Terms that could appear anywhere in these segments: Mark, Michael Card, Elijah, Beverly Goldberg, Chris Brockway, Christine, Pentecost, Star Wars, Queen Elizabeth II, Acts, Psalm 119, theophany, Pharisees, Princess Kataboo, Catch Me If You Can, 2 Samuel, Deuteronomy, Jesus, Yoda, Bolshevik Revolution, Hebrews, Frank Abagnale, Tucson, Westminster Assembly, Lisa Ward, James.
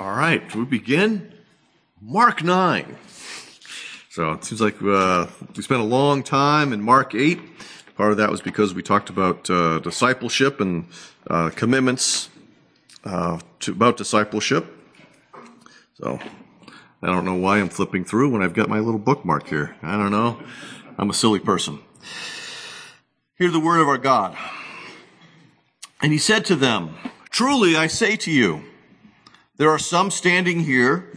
All right, we begin Mark 9. So it seems like we spent a long time in Mark 8. Part of that was because we talked about discipleship and commitments about discipleship. So I don't know why I'm flipping through when I've got my little bookmark here. I don't know. I'm a silly person. Hear the word of our God. And he said to them, "Truly I say to you, there are some standing here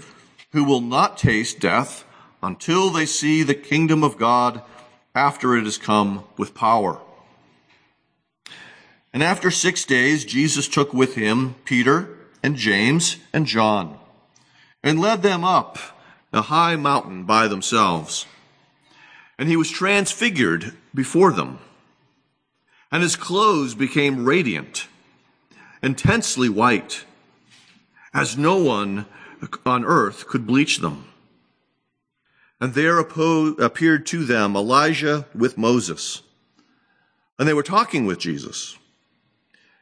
who will not taste death until they see the kingdom of God after it has come with power." And after 6 days, Jesus took with him Peter and James and John and led them up a high mountain by themselves. And he was transfigured before them, and his clothes became radiant, intensely white, as no one on earth could bleach them. And there appeared to them Elijah with Moses, and they were talking with Jesus.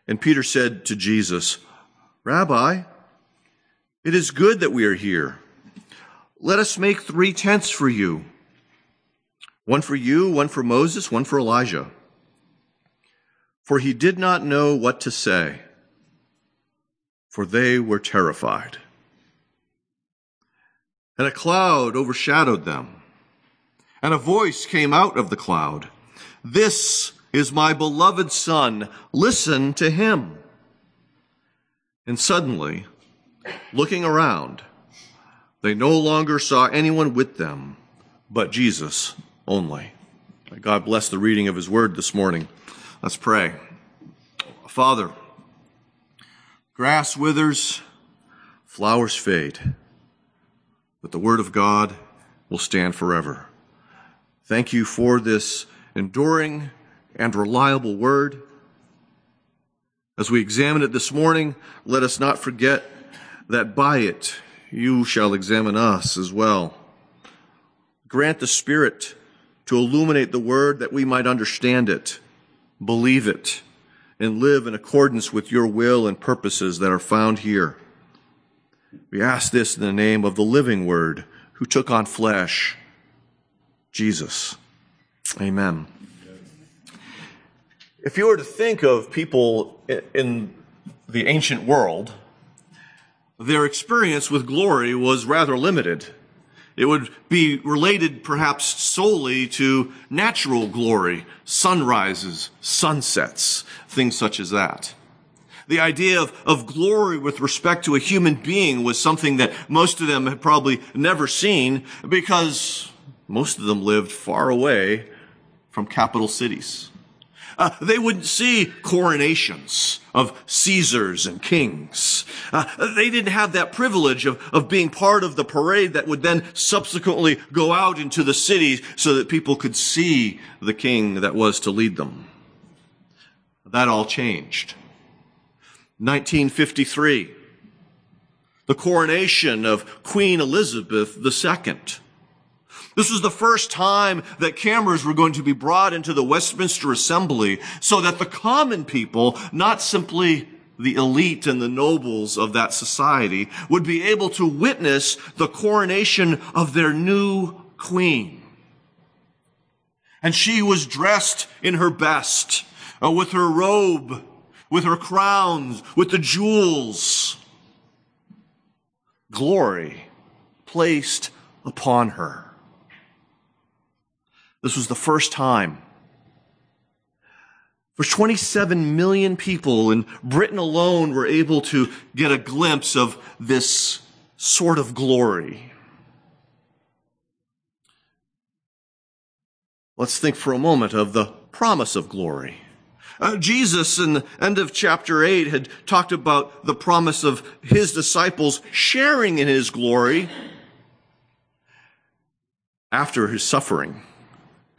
And Peter said to Jesus, "Rabbi, it is good that we are here. Let us make three tents for you, one for you, one for Moses, one for Elijah." For he did not know what to say, for they were terrified. And a cloud overshadowed them, and a voice came out of the cloud, "This is my beloved Son, listen to him." And suddenly, looking around, they no longer saw anyone with them, but Jesus only. God bless the reading of his word this morning. Let's pray. Father, grass withers, flowers fade, but the word of God will stand forever. Thank you for this enduring and reliable word. As we examine it this morning, let us not forget that by it you shall examine us as well. Grant the Spirit to illuminate the word that we might understand it, believe it, and live in accordance with your will and purposes that are found here. We ask this in the name of the living word who took on flesh, Jesus. Amen. If you were to think of people in the ancient world, their experience with glory was rather limited. It would be related perhaps solely to natural glory, sunrises, sunsets, things such as that. The idea of glory with respect to a human being was something that most of them had probably never seen because most of them lived far away from capital cities. They wouldn't see coronations of Caesars and kings. They didn't have that privilege of being part of the parade that would then subsequently go out into the cities so that people could see the king that was to lead them. That all changed. 1953, the coronation of Queen Elizabeth II. This was the first time that cameras were going to be brought into the Westminster Assembly so that the common people, not simply the elite and the nobles of that society, would be able to witness the coronation of their new queen. And she was dressed in her best, with her robe, with her crowns, with the jewels. Glory placed upon her. This was the first time. For 27 million people in Britain alone were able to get a glimpse of this sort of glory. Let's think for a moment of the promise of glory. Jesus, in the end of chapter 8, had talked about the promise of his disciples sharing in his glory after his suffering.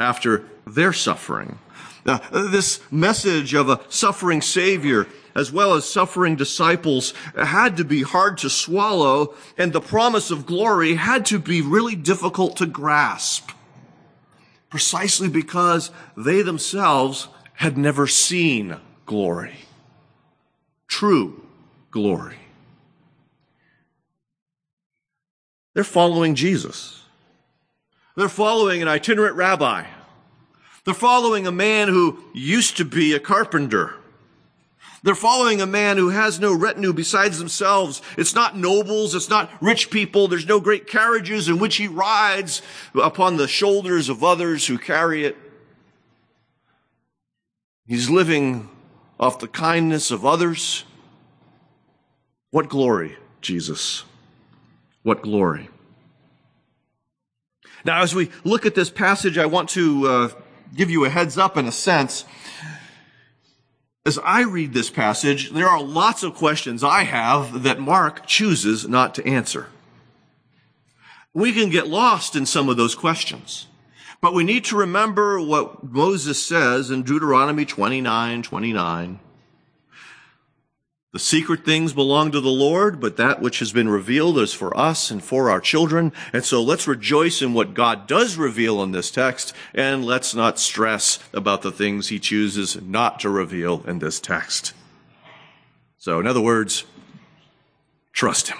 After their suffering. This message of a suffering Savior as well as suffering disciples had to be hard to swallow, and the promise of glory had to be really difficult to grasp, precisely because they themselves had never seen glory, true glory. They're following Jesus. They're following an itinerant rabbi. They're following a man who used to be a carpenter. They're following a man who has no retinue besides themselves. It's not nobles. It's not rich people. There's no great carriages in which he rides upon the shoulders of others who carry it. He's living off the kindness of others. What glory, Jesus. What glory. Now, as we look at this passage, I want to give you a heads up in a sense. As I read this passage, there are lots of questions I have that Mark chooses not to answer. We can get lost in some of those questions, but we need to remember what Moses says in Deuteronomy 29:29. The secret things belong to the Lord, but that which has been revealed is for us and for our children. And so let's rejoice in what God does reveal in this text, and let's not stress about the things he chooses not to reveal in this text. So, in other words, trust him.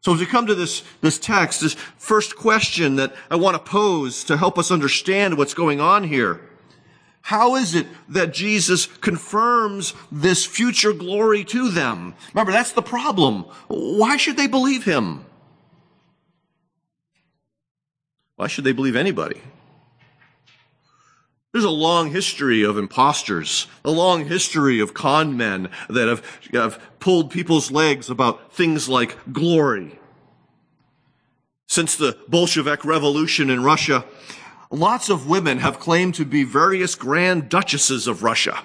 So as we come to this text, this first question that I want to pose to help us understand what's going on here: how is it that Jesus confirms this future glory to them? Remember, that's the problem. Why should they believe him? Why should they believe anybody? There's a long history of imposters, a long history of con men that have pulled people's legs about things like glory. Since the Bolshevik Revolution in Russia, lots of women have claimed to be various grand duchesses of Russia.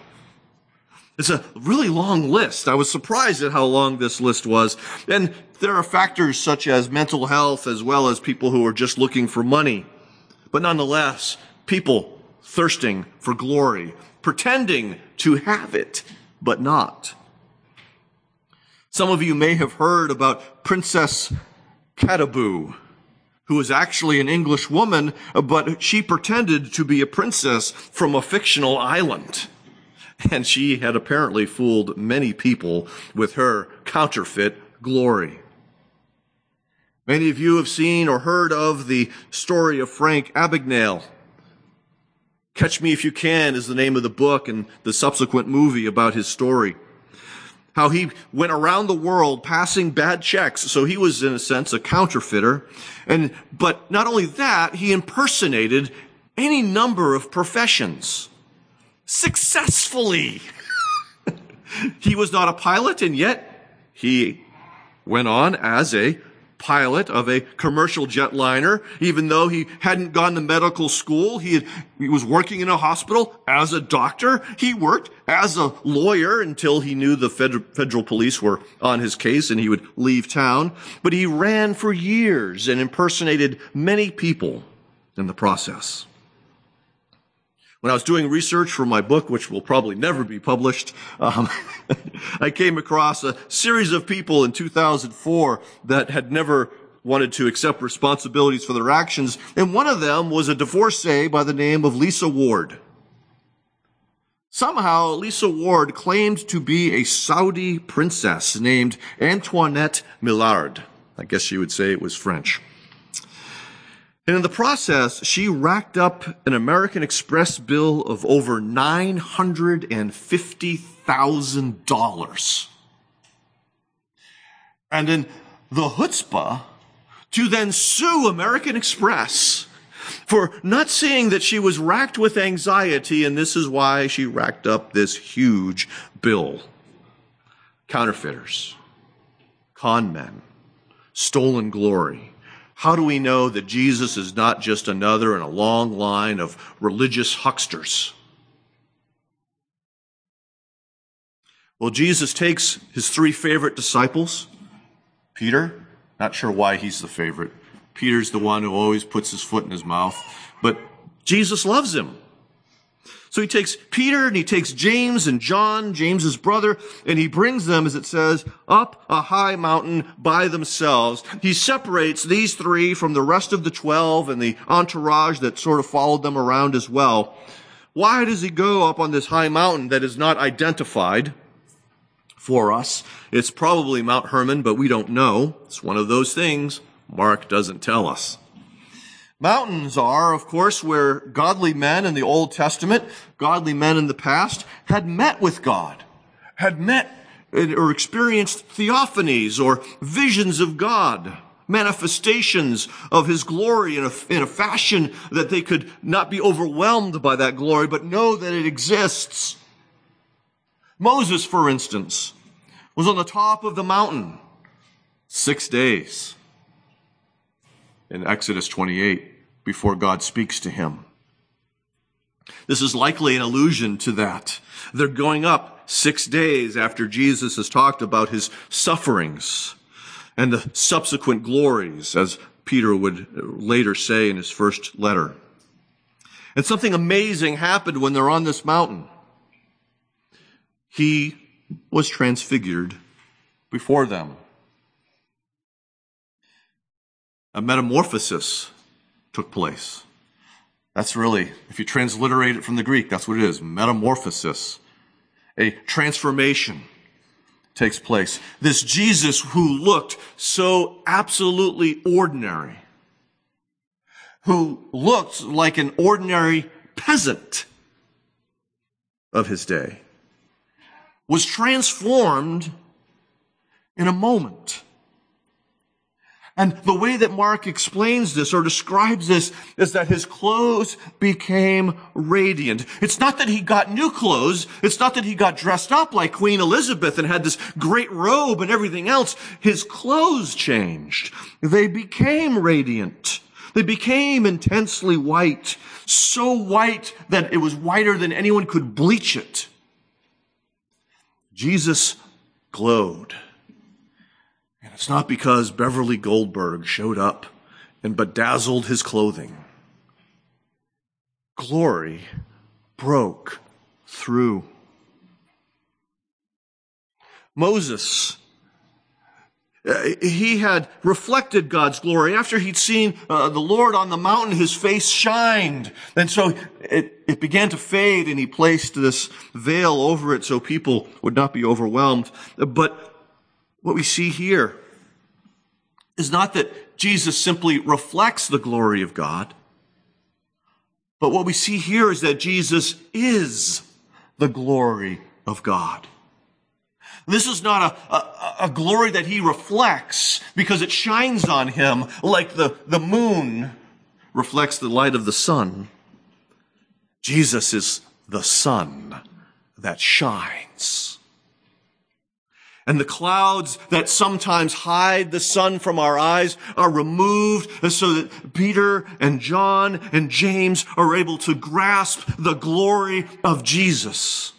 It's a really long list. I was surprised at how long this list was. And there are factors such as mental health as well as people who are just looking for money. But nonetheless, people thirsting for glory, pretending to have it, but not. Some of you may have heard about Princess Kataboo, who was actually an English woman, but she pretended to be a princess from a fictional island. And she had apparently fooled many people with her counterfeit glory. Many of you have seen or heard of the story of Frank Abagnale. Catch Me If You Can is the name of the book and the subsequent movie about his story. How he went around the world passing bad checks. So he was, in a sense, a counterfeiter. But not only that, he impersonated any number of professions. Successfully! He was not a pilot, and yet he went on as a pilot of a commercial jetliner. Even though he hadn't gone to medical school, he was working in a hospital as a doctor. He worked as a lawyer until he knew the federal police were on his case and he would leave town. But he ran for years and impersonated many people in the process. When I was doing research for my book, which will probably never be published, I came across a series of people in 2004 that had never wanted to accept responsibilities for their actions, and one of them was a divorcee by the name of Lisa Ward. Somehow, Lisa Ward claimed to be a Saudi princess named Antoinette Millard. I guess she would say it was French. And in the process, she racked up an American Express bill of over $950,000. And in the chutzpah to then sue American Express for not seeing that she was racked with anxiety, and this is why she racked up this huge bill. Counterfeiters, con men, stolen glory. How do we know that Jesus is not just another in a long line of religious hucksters? Well, Jesus takes his three favorite disciples. Peter, not sure why he's the favorite. Peter's the one who always puts his foot in his mouth. But Jesus loves him. So he takes Peter and he takes James and John, James's brother, and he brings them, as it says, up a high mountain by themselves. He separates these three from the rest of the 12 and the entourage that sort of followed them around as well. Why does he go up on this high mountain that is not identified? for us. It's probably Mount Hermon, but we don't know. It's one of those things Mark doesn't tell us. Mountains are, of course, where godly men in the Old Testament, godly men in the past, had met with God, had met or experienced theophanies or visions of God, manifestations of his glory in a fashion that they could not be overwhelmed by that glory, but know that it exists. Moses, for instance, was on the top of the mountain 6 days in Exodus 28 before God speaks to him. This is likely an allusion to that. They're going up 6 days after Jesus has talked about his sufferings and the subsequent glories, as Peter would later say in his first letter. And something amazing happened when they're on this mountain. He was transfigured before them. A metamorphosis took place. That's really, if you transliterate it from the Greek, that's what it is, metamorphosis. A transformation takes place. This Jesus who looked so absolutely ordinary, who looked like an ordinary peasant of his day, was transformed in a moment. And the way that Mark explains this or describes this is that his clothes became radiant. It's not that he got new clothes. It's not that he got dressed up like Queen Elizabeth and had this great robe and everything else. His clothes changed. They became radiant. They became intensely white, so white that it was whiter than anyone could bleach it. Jesus glowed. And it's not because Beverly Goldberg showed up and bedazzled his clothing. Glory broke through. Moses, he had reflected God's glory. After he'd seen the Lord on the mountain, his face shined. And so it began to fade, and he placed this veil over it so people would not be overwhelmed. But what we see here is not that Jesus simply reflects the glory of God, but what we see here is that Jesus is the glory of God. This is not a glory that he reflects because it shines on him like the moon reflects the light of the sun. Jesus is the sun that shines. And the clouds that sometimes hide the sun from our eyes are removed so that Peter and John and James are able to grasp the glory of Jesus.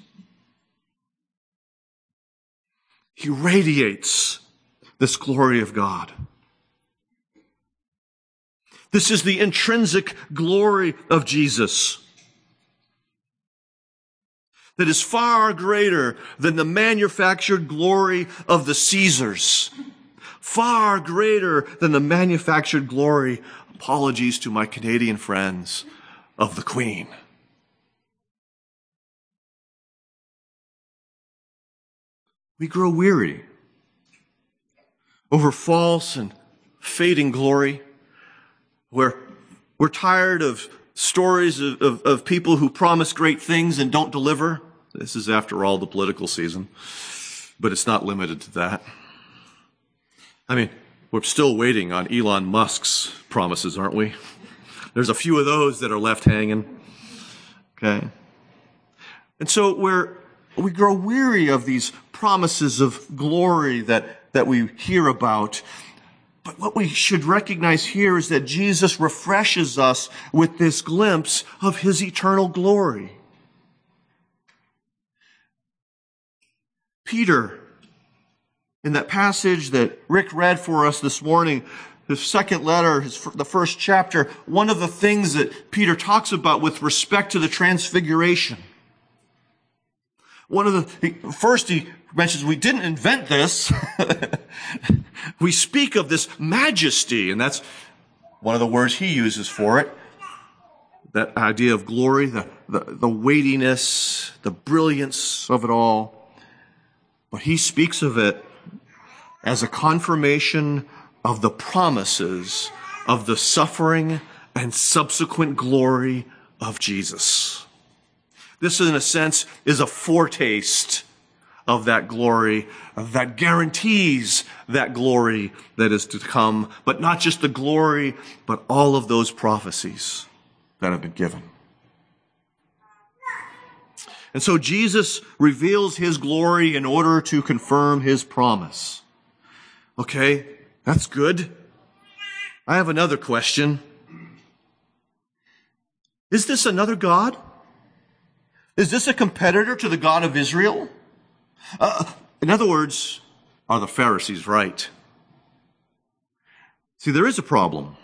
He radiates this glory of God. This is the intrinsic glory of Jesus, that is far greater than the manufactured glory of the Caesars, far greater than the manufactured glory, apologies to my Canadian friends, of the Queen. We grow weary over false and fading glory, where we're tired of stories of people who promise great things and don't deliver. This is, after all, the political season, but it's not limited to that. I mean, we're still waiting on Elon Musk's promises, aren't we? There's a few of those that are left hanging. Okay. And so we grow weary of these promises of glory that we hear about. But what we should recognize here is that Jesus refreshes us with this glimpse of his eternal glory. Peter, in that passage that Rick read for us this morning, his second letter, the first chapter, one of the things that Peter talks about with respect to the transfiguration. First he mentions we didn't invent this. We speak of this majesty, and that's one of the words he uses for it. That idea of glory, the weightiness, the brilliance of it all. But he speaks of it as a confirmation of the promises of the suffering and subsequent glory of Jesus. This, in a sense, is a foretaste of that glory that guarantees that glory that is to come, but not just the glory, but all of those prophecies that have been given. And so Jesus reveals his glory in order to confirm his promise. Okay, that's good. I have another question. Is this another God? Is this a competitor to the God of Israel? In other words, are the Pharisees right? See, there is a problem.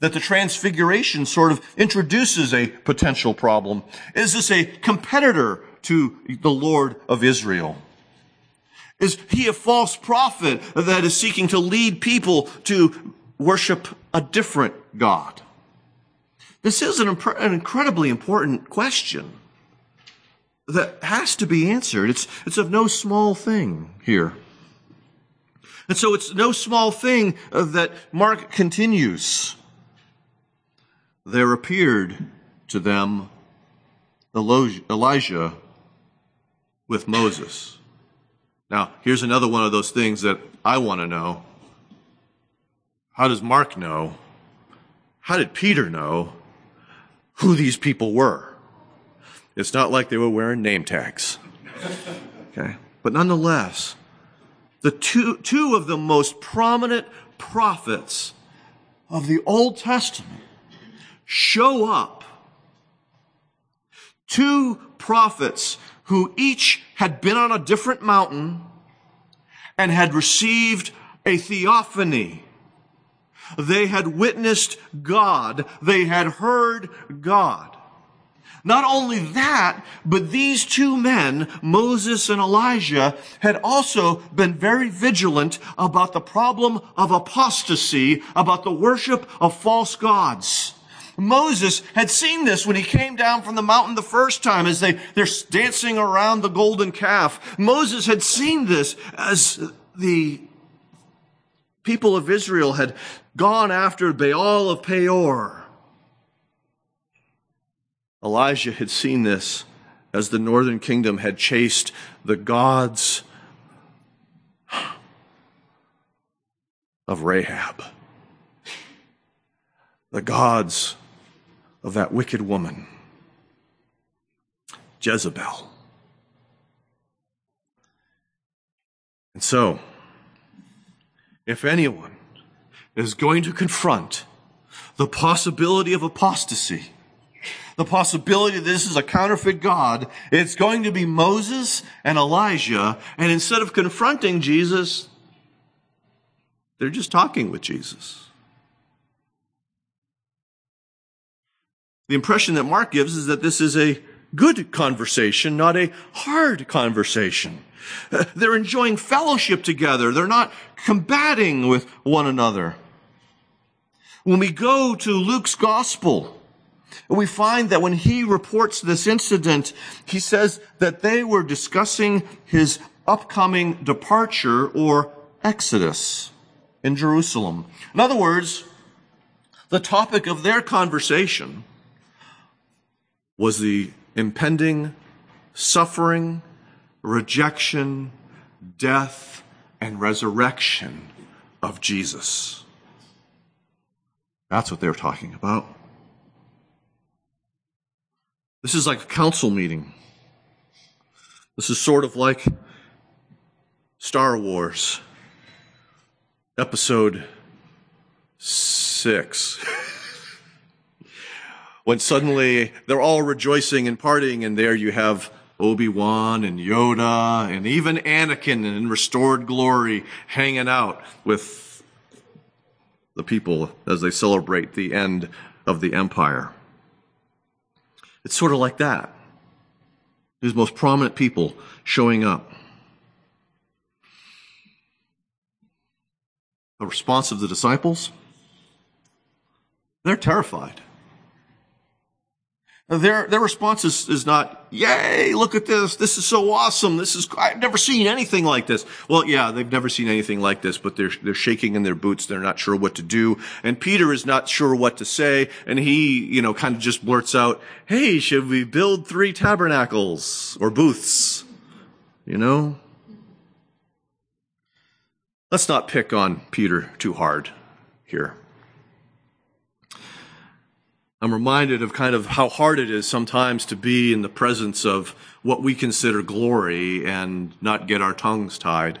That the transfiguration sort of introduces a potential problem. Is this a competitor to the Lord of Israel? Is he a false prophet that is seeking to lead people to worship a different God? This is an incredibly important question that has to be answered. It's of no small thing here. And so it's no small thing that Mark continues. There appeared to them Elijah with Moses. Now, here's another one of those things that I want to know. How does Mark know? How did Peter know who these people were? It's not like they were wearing name tags. Okay? But nonetheless, the two of the most prominent prophets of the Old Testament show up. Two prophets who each had been on a different mountain and had received a theophany. They had witnessed God. They had heard God. Not only that, but these two men, Moses and Elijah, had also been very vigilant about the problem of apostasy, about the worship of false gods. Moses had seen this when he came down from the mountain the first time as they're dancing around the golden calf. Moses had seen this as the people of Israel had gone after Baal of Peor. Elijah had seen this as the northern kingdom had chased the gods of Rahab, the gods of that wicked woman, Jezebel. And so, if anyone is going to confront the possibility of apostasy, the possibility that this is a counterfeit God, it's going to be Moses and Elijah. And instead of confronting Jesus, they're just talking with Jesus. The impression that Mark gives is that this is a good conversation, not a hard conversation. They're enjoying fellowship together. They're not combating with one another. When we go to Luke's gospel, we find that when he reports this incident, he says that they were discussing his upcoming departure or exodus in Jerusalem. In other words, the topic of their conversation was the impending suffering, rejection, death, and resurrection of Jesus. That's what they're talking about. This is like a council meeting. This is sort of like Star Wars, Episode 6. When suddenly they're all rejoicing and partying, and there you have Obi-Wan and Yoda and even Anakin in restored glory hanging out with the people as they celebrate the end of the empire. It's sort of like that. These most prominent people showing up. The response of the disciples? They're terrified. Their response is not, yay, look at this. This is so awesome. I've never seen anything like this. Well, yeah, they've never seen anything like this, but they're shaking in their boots. They're not sure what to do. And Peter is not sure what to say. And he, kind of just blurts out, hey, should we build 3 tabernacles or booths? Let's not pick on Peter too hard here. I'm reminded of kind of how hard it is sometimes to be in the presence of what we consider glory and not get our tongues tied.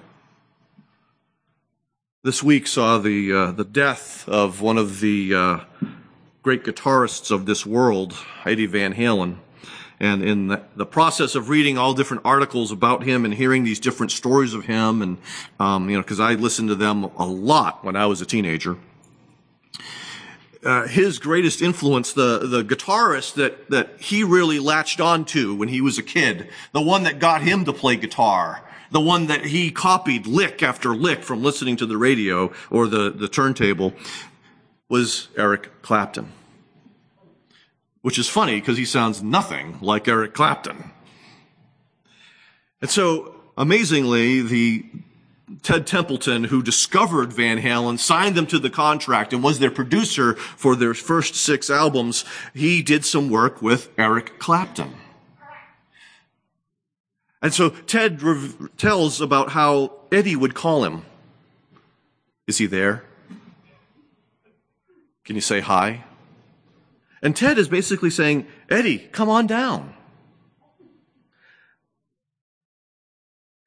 This week saw the death of one of the great guitarists of this world, Eddie Van Halen. And in the process of reading all different articles about him and hearing these different stories of him, and because I listened to them a lot when I was a teenager. His greatest influence, the guitarist that he really latched onto when he was a kid, the one that got him to play guitar, the one that he copied lick after lick from listening to the radio or the turntable, was Eric Clapton. Which is funny because he sounds nothing like Eric Clapton. And so, amazingly, the Ted Templeton, who discovered Van Halen, signed them to the contract and was their producer for their first 6 albums. He did some work with Eric Clapton. And so Ted tells about how Eddie would call him. Is he there? Can you say hi? And Ted is basically saying, Eddie, come on down.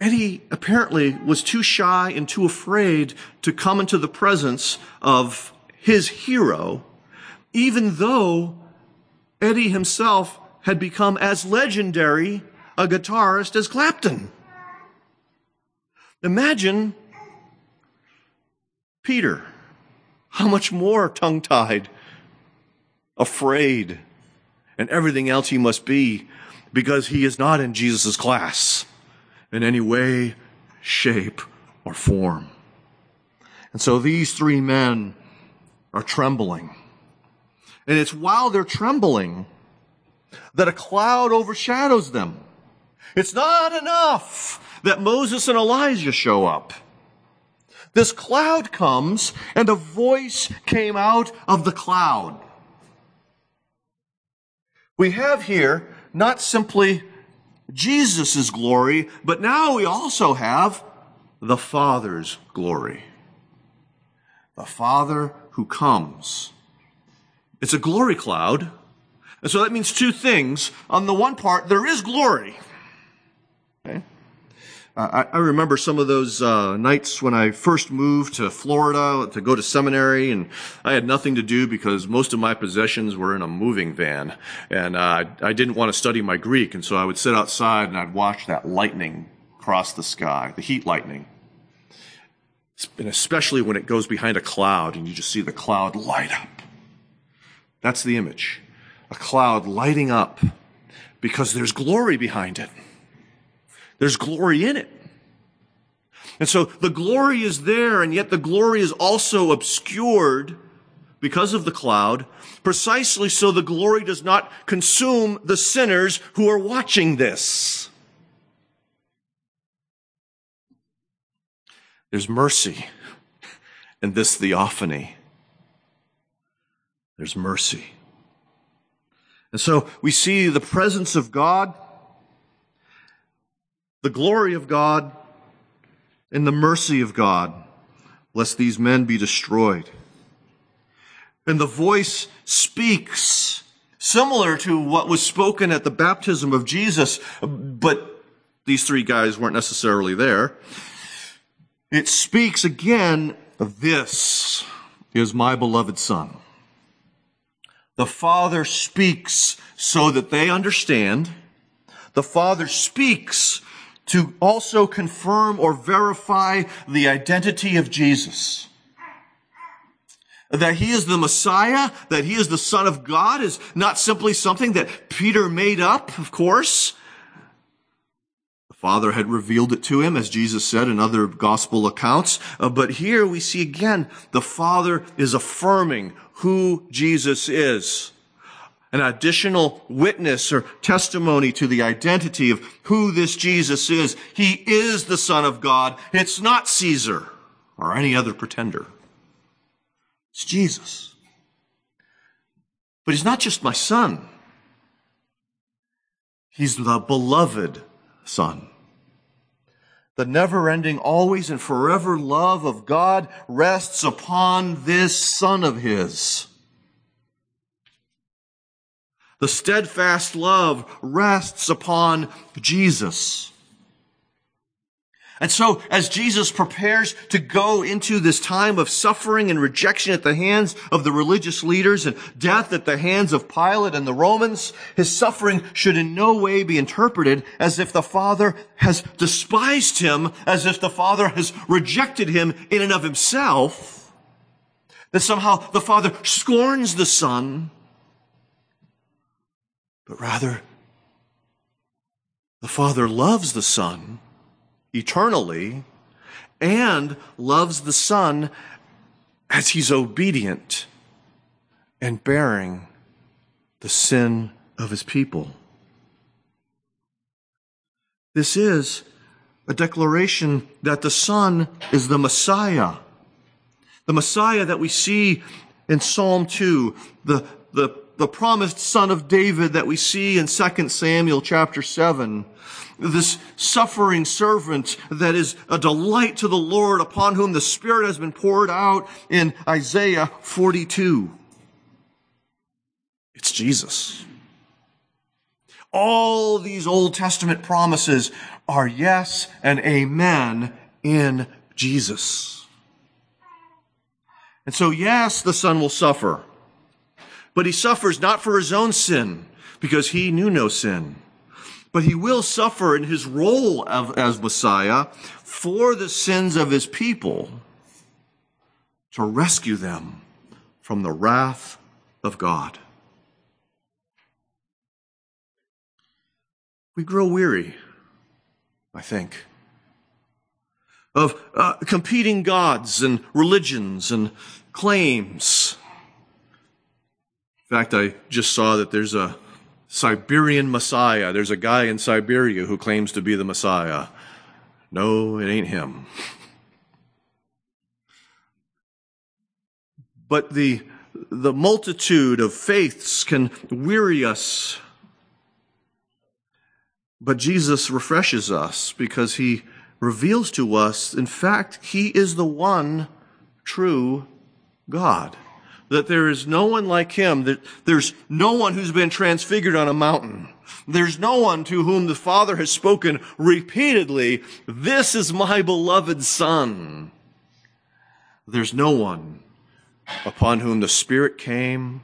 Eddie apparently was too shy and too afraid to come into the presence of his hero, even though Eddie himself had become as legendary a guitarist as Clapton. Imagine Peter, how much more tongue-tied, afraid, and everything else he must be, because he is not in Jesus' class in any way, shape, or form. And so these 3 men are trembling. And it's while they're trembling that a cloud overshadows them. It's not enough that Moses and Elijah show up. This cloud comes, and a voice came out of the cloud. We have here not simply Jesus' glory, but now we also have the Father's glory. The Father who comes. It's a glory cloud. And so that means 2 things. On the one part, there is glory. Okay? I remember some of those nights when I first moved to Florida to go to seminary, and I had nothing to do because most of my possessions were in a moving van, and I didn't want to study my Greek, and so I would sit outside and I'd watch that lightning cross the sky, the heat lightning, and especially when it goes behind a cloud and you just see the cloud light up. That's the image, a cloud lighting up because there's glory behind it. There's glory in it. And so the glory is there, and yet the glory is also obscured because of the cloud, precisely so the glory does not consume the sinners who are watching this. There's mercy in this theophany. There's mercy. And so we see the presence of God, the glory of God, and the mercy of God, lest these men be destroyed. And the voice speaks, similar to what was spoken at the baptism of Jesus, but these 3 guys weren't necessarily there. It speaks again, this is my beloved Son. The Father speaks so that they understand. The Father speaks to also confirm or verify the identity of Jesus. That he is the Messiah, that he is the Son of God, is not simply something that Peter made up, of course. The Father had revealed it to him, as Jesus said in other gospel accounts. But here we see again, the Father is affirming who Jesus is. an additional witness or testimony to the identity of who this Jesus is. He is the Son of God. It's not Caesar or any other pretender. It's Jesus. But he's not just my son. He's the beloved Son. The never-ending, always and forever love of God rests upon this Son of His. The steadfast love rests upon Jesus. And so, as Jesus prepares to go into this time of suffering and rejection at the hands of the religious leaders and death at the hands of Pilate and the Romans, his suffering should in no way be interpreted as if the Father has despised him, as if the Father has rejected him in and of himself, that somehow the Father scorns the Son, but rather the Father loves the Son eternally, and loves the Son as he's obedient and bearing the sin of his people. This is a declaration that the Son is the Messiah that we see in Psalm 2, the promised Son of David that we see in 2 Samuel chapter 7. This suffering servant that is a delight to the Lord, upon whom the Spirit has been poured out in Isaiah 42. It's Jesus. All these Old Testament promises are yes and amen in Jesus. And so, yes, the Son will suffer. But he suffers not for his own sin, because he knew no sin. But he will suffer in his role as Messiah for the sins of his people, to rescue them from the wrath of God. We grow weary, I think, of competing gods and religions and claims. In fact, I just saw that there's a Siberian Messiah. There's a guy in Siberia who claims to be the Messiah. No, it ain't him. But the multitude of faiths can weary us. But Jesus refreshes us because he reveals to us, in fact, he is the one true God. That there is no one like him, that there's no one who's been transfigured on a mountain. There's no one to whom the Father has spoken repeatedly, "This is my beloved Son." There's no one upon whom the Spirit came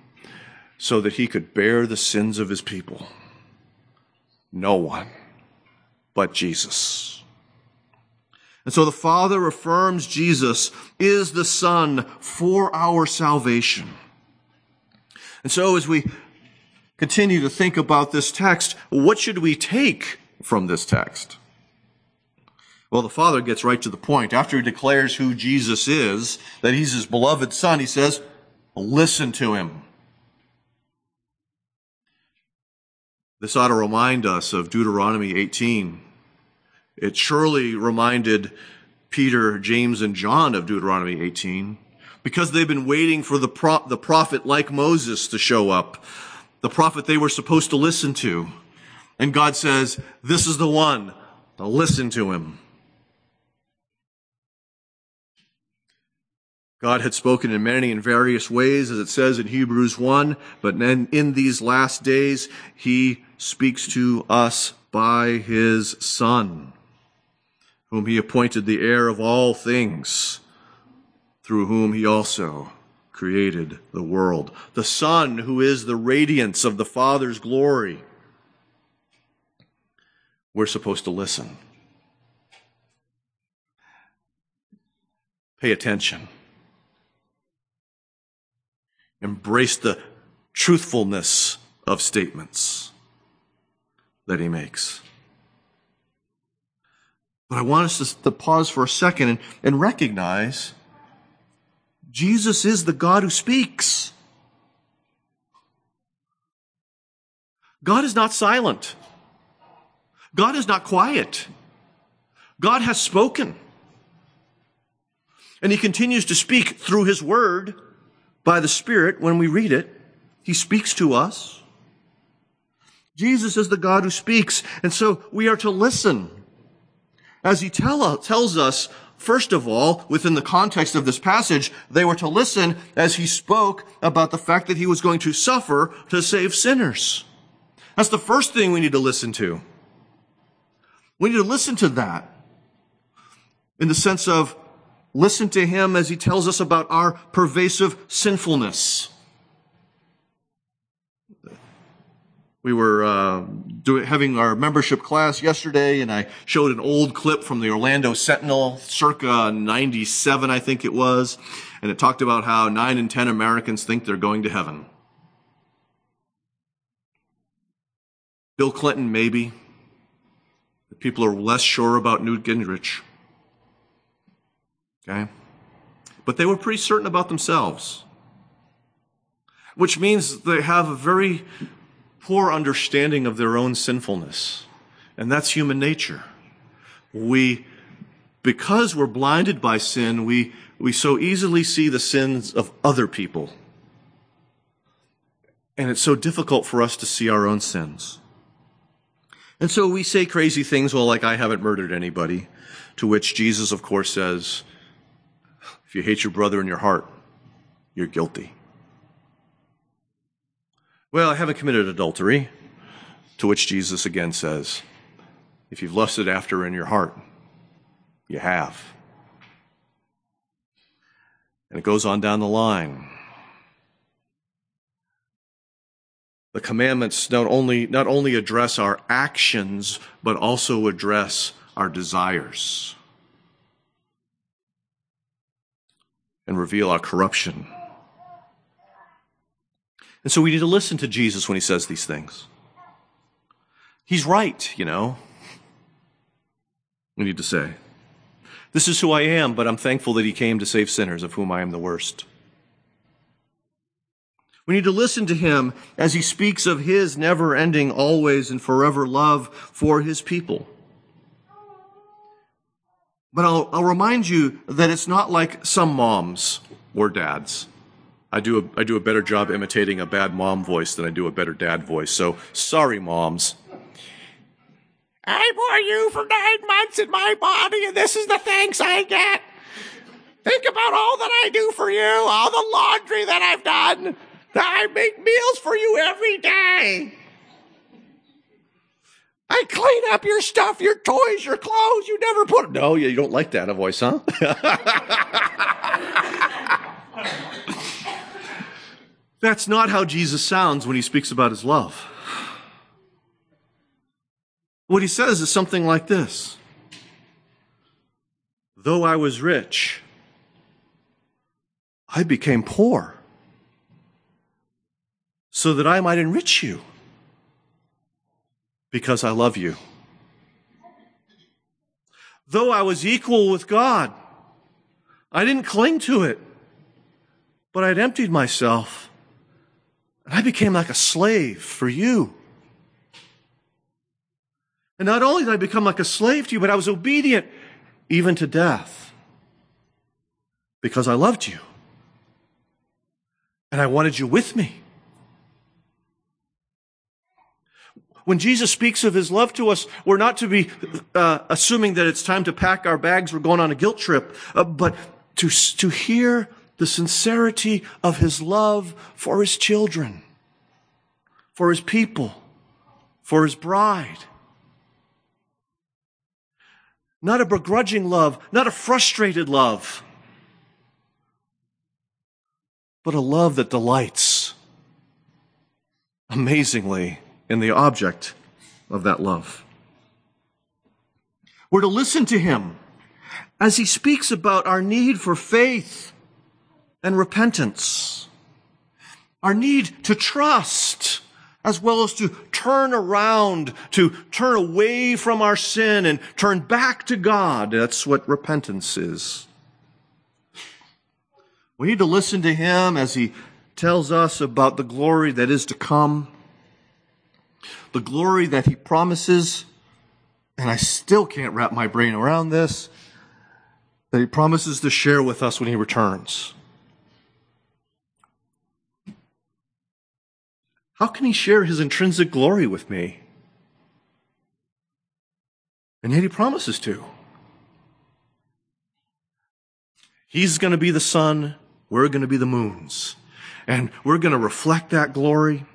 so that he could bear the sins of his people. No one but Jesus. And so the Father affirms Jesus is the Son for our salvation. And so as we continue to think about this text, what should we take from this text? Well, the Father gets right to the point. After he declares who Jesus is, that he's his beloved Son, he says, listen to him. This ought to remind us of Deuteronomy 18. It surely reminded Peter, James, and John of Deuteronomy 18, because they've been waiting for the prophet like Moses to show up, the prophet they were supposed to listen to. And God says, this is the one, listen to him. God had spoken in many and various ways, as it says in Hebrews 1, but then in these last days, he speaks to us by his Son, whom he appointed the heir of all things, through whom he also created the world. The Son, who is the radiance of the Father's glory. We're supposed to listen. Pay attention. Embrace the truthfulness of statements that he makes. But I want us to pause for a second and recognize Jesus is the God who speaks. God is not silent. God is not quiet. God has spoken. And he continues to speak through his word by the Spirit when we read it. He speaks to us. Jesus is the God who speaks. And so we are to listen as he tells us. First of all, within the context of this passage, they were to listen as he spoke about the fact that he was going to suffer to save sinners. That's the first thing we need to listen to. We need to listen to that in the sense of listen to him as he tells us about our pervasive sinfulness. We were having our membership class yesterday, and I showed an old clip from the Orlando Sentinel, circa 97, I think it was, and it talked about how 9 in 10 Americans think they're going to heaven. Bill Clinton, maybe. The people are less sure about Newt Gingrich. Okay? But they were pretty certain about themselves, which means they have a very poor understanding of their own sinfulness. And that's human nature. Because we're blinded by sin, we so easily see the sins of other people. And it's so difficult for us to see our own sins. And so we say crazy things, well, like, I haven't murdered anybody, to which Jesus, of course, says, if you hate your brother in your heart, you're guilty. Well, I haven't committed adultery, to which Jesus again says, if you've lusted after in your heart, you have. And it goes on down the line. The commandments not only address our actions, but also address our desires and reveal our corruption. And so we need to listen to Jesus when he says these things. He's right, you know. We need to say, this is who I am, but I'm thankful that he came to save sinners, of whom I am the worst. We need to listen to him as he speaks of his never-ending, always and forever love for his people. But I'll remind you that it's not like some moms or dads. I do a better job imitating a bad mom voice than I do a better dad voice. So, sorry, moms. I bore you for 9 months in my body, and this is the thanks I get. Think about all that I do for you, all the laundry that I've done. I make meals for you every day. I clean up your stuff, your toys, your clothes. You never put them. No, you don't like that voice, huh? That's not how Jesus sounds when he speaks about his love. What he says is something like this. Though I was rich, I became poor so that I might enrich you because I love you. Though I was equal with God, I didn't cling to it, but I'd emptied myself. I became like a slave for you. And not only did I become like a slave to you, but I was obedient even to death because I loved you and I wanted you with me. When Jesus speaks of his love to us, we're not to be assuming that it's time to pack our bags, we're going on a guilt trip, but to hear the sincerity of his love for his children, for his people, for his bride. Not a begrudging love, not a frustrated love, but a love that delights amazingly in the object of that love. We're to listen to him as he speaks about our need for faith and repentance, our need to trust, as well as to turn around, to turn away from our sin and turn back to God. That's what repentance is. We need to listen to him as he tells us about the glory that is to come, The glory that he promises, and I still can't wrap my brain around this, that he promises to share with us when he returns. How can he share his intrinsic glory with me? And yet he promises to. He's going to be the sun, we're going to be the moons, and we're going to reflect that glory.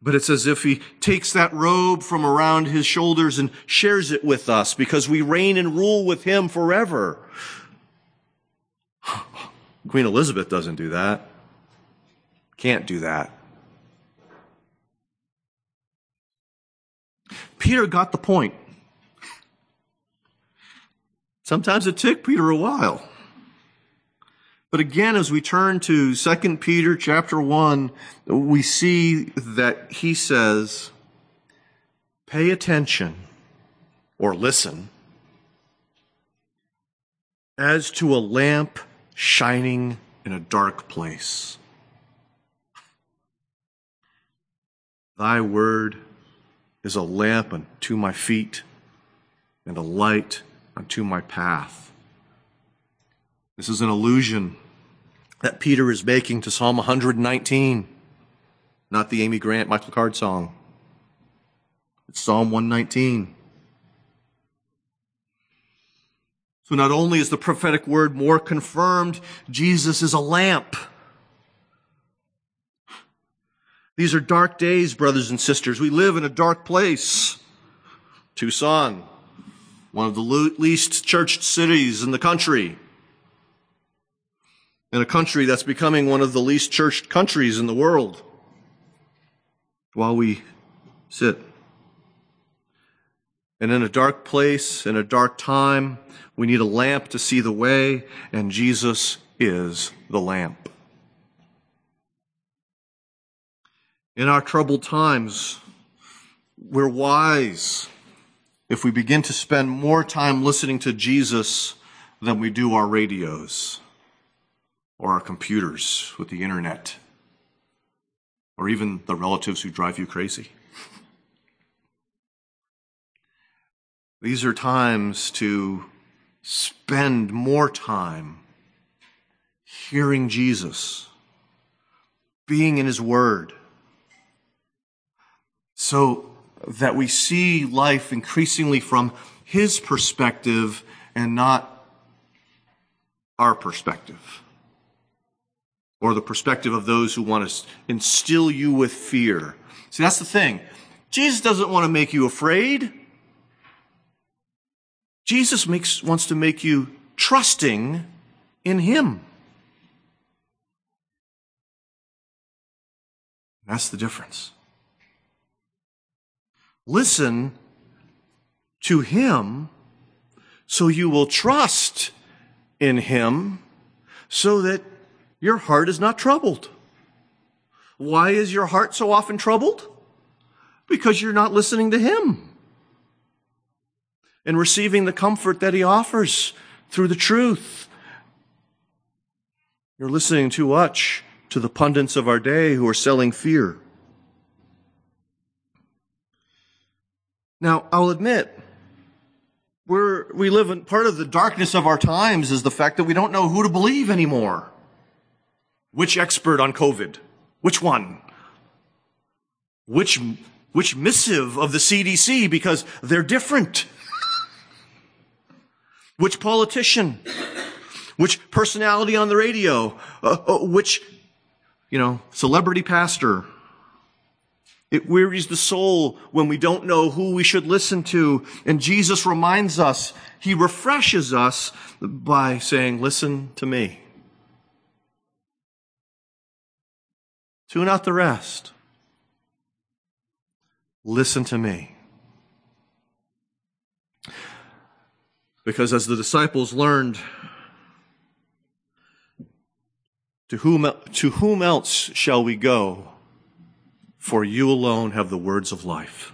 But it's as if he takes that robe from around his shoulders and shares it with us, because we reign and rule with him forever. Queen Elizabeth doesn't do that. Can't do that. Peter got the point. Sometimes it took Peter a while. But again, as we turn to 2 Peter chapter 1, we see that he says, pay attention, or listen, as to a lamp shining in a dark place. Thy word is a lamp unto my feet and a light unto my path. This is an allusion that Peter is making to Psalm 119, not the Amy Grant, Michael Card song. It's Psalm 119. So not only is the prophetic word more confirmed, Jesus is a lamp. These are dark days, brothers and sisters. We live in a dark place. Tucson, one of the least churched cities in the country. In a country that's becoming one of the least churched countries in the world while we sit. And in a dark place, in a dark time, we need a lamp to see the way, and Jesus is the lamp. In our troubled times, we're wise if we begin to spend more time listening to Jesus than we do our radios, or our computers with the internet, or even the relatives who drive you crazy. These are times to spend more time hearing Jesus, being in his word, so that we see life increasingly from his perspective and not our perspective, or the perspective of those who want to instill you with fear. See, that's the thing. Jesus doesn't want to make you afraid. Jesus wants to make you trusting in him. That's the difference. Listen to him so you will trust in him, so that your heart is not troubled. Why is your heart so often troubled? Because you're not listening to him and receiving the comfort that he offers through the truth. You're listening too much to the pundits of our day who are selling fear. Now, I'll admit, we live in part of the darkness of our times is the fact that we don't know who to believe anymore. Which expert on COVID? Which one? Which missive of the CDC, because they're different? Which politician? Which personality on the radio? Which, celebrity pastor? It wearies the soul when we don't know who we should listen to. And Jesus reminds us, he refreshes us by saying, listen to me. Tune out the rest. Listen to me. Because as the disciples learned, to whom else shall we go? For you alone have the words of life.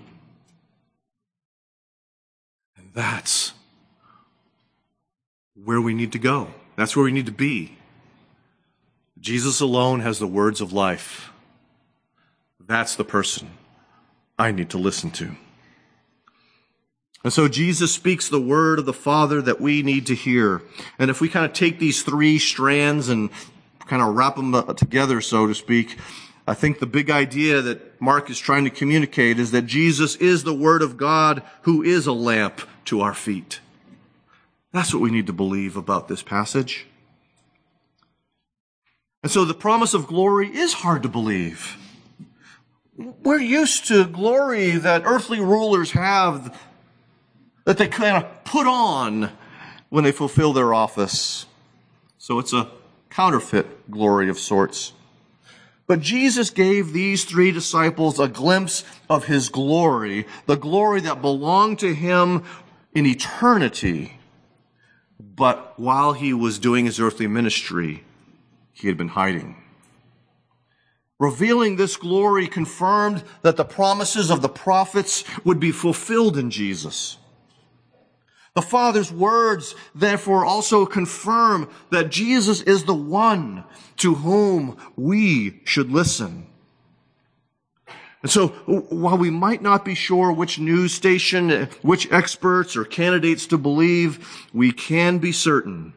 And that's where we need to go. That's where we need to be. Jesus alone has the words of life. That's the person I need to listen to. And so Jesus speaks the word of the Father that we need to hear. And if we kind of take these three strands and kind of wrap them up together, so to speak, I think the big idea that Mark is trying to communicate is that Jesus is the Word of God who is a lamp to our feet. That's what we need to believe about this passage. And so the promise of glory is hard to believe. We're used to glory that earthly rulers have, that they kind of put on when they fulfill their office. So it's a counterfeit glory of sorts. But Jesus gave these three disciples a glimpse of his glory, the glory that belonged to him in eternity. But while he was doing his earthly ministry, he had been hiding. Revealing this glory confirmed that the promises of the prophets would be fulfilled in Jesus. The Father's words, therefore, also confirm that Jesus is the one to whom we should listen. And so, while we might not be sure which news station, which experts or candidates to believe, we can be certain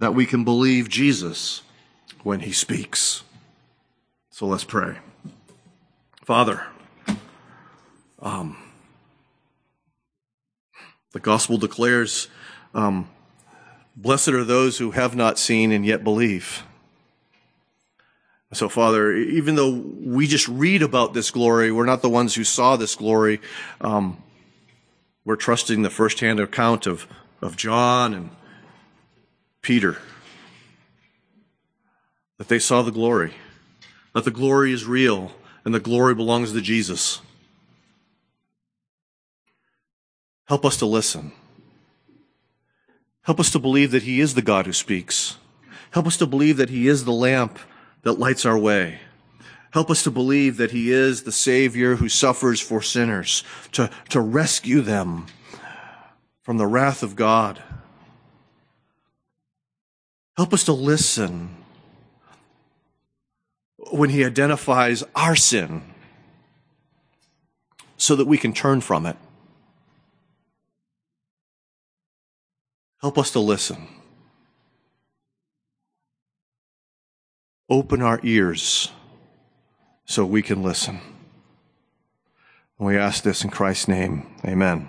that we can believe Jesus when he speaks. So let's pray. Father, the gospel declares, blessed are those who have not seen and yet believe. So, Father, even though we just read about this glory, we're not the ones who saw this glory. We're trusting the firsthand account of John and Peter, that they saw the glory, that the glory is real, and the glory belongs to Jesus. Help us to listen. Help us to believe that he is the God who speaks. Help us to believe that he is the lamp that lights our way. Help us to believe that he is the Savior who suffers for sinners, to rescue them from the wrath of God. Help us to listen when he identifies our sin so that we can turn from it. Help us to listen. Open our ears so we can listen. And we ask this in Christ's name. Amen.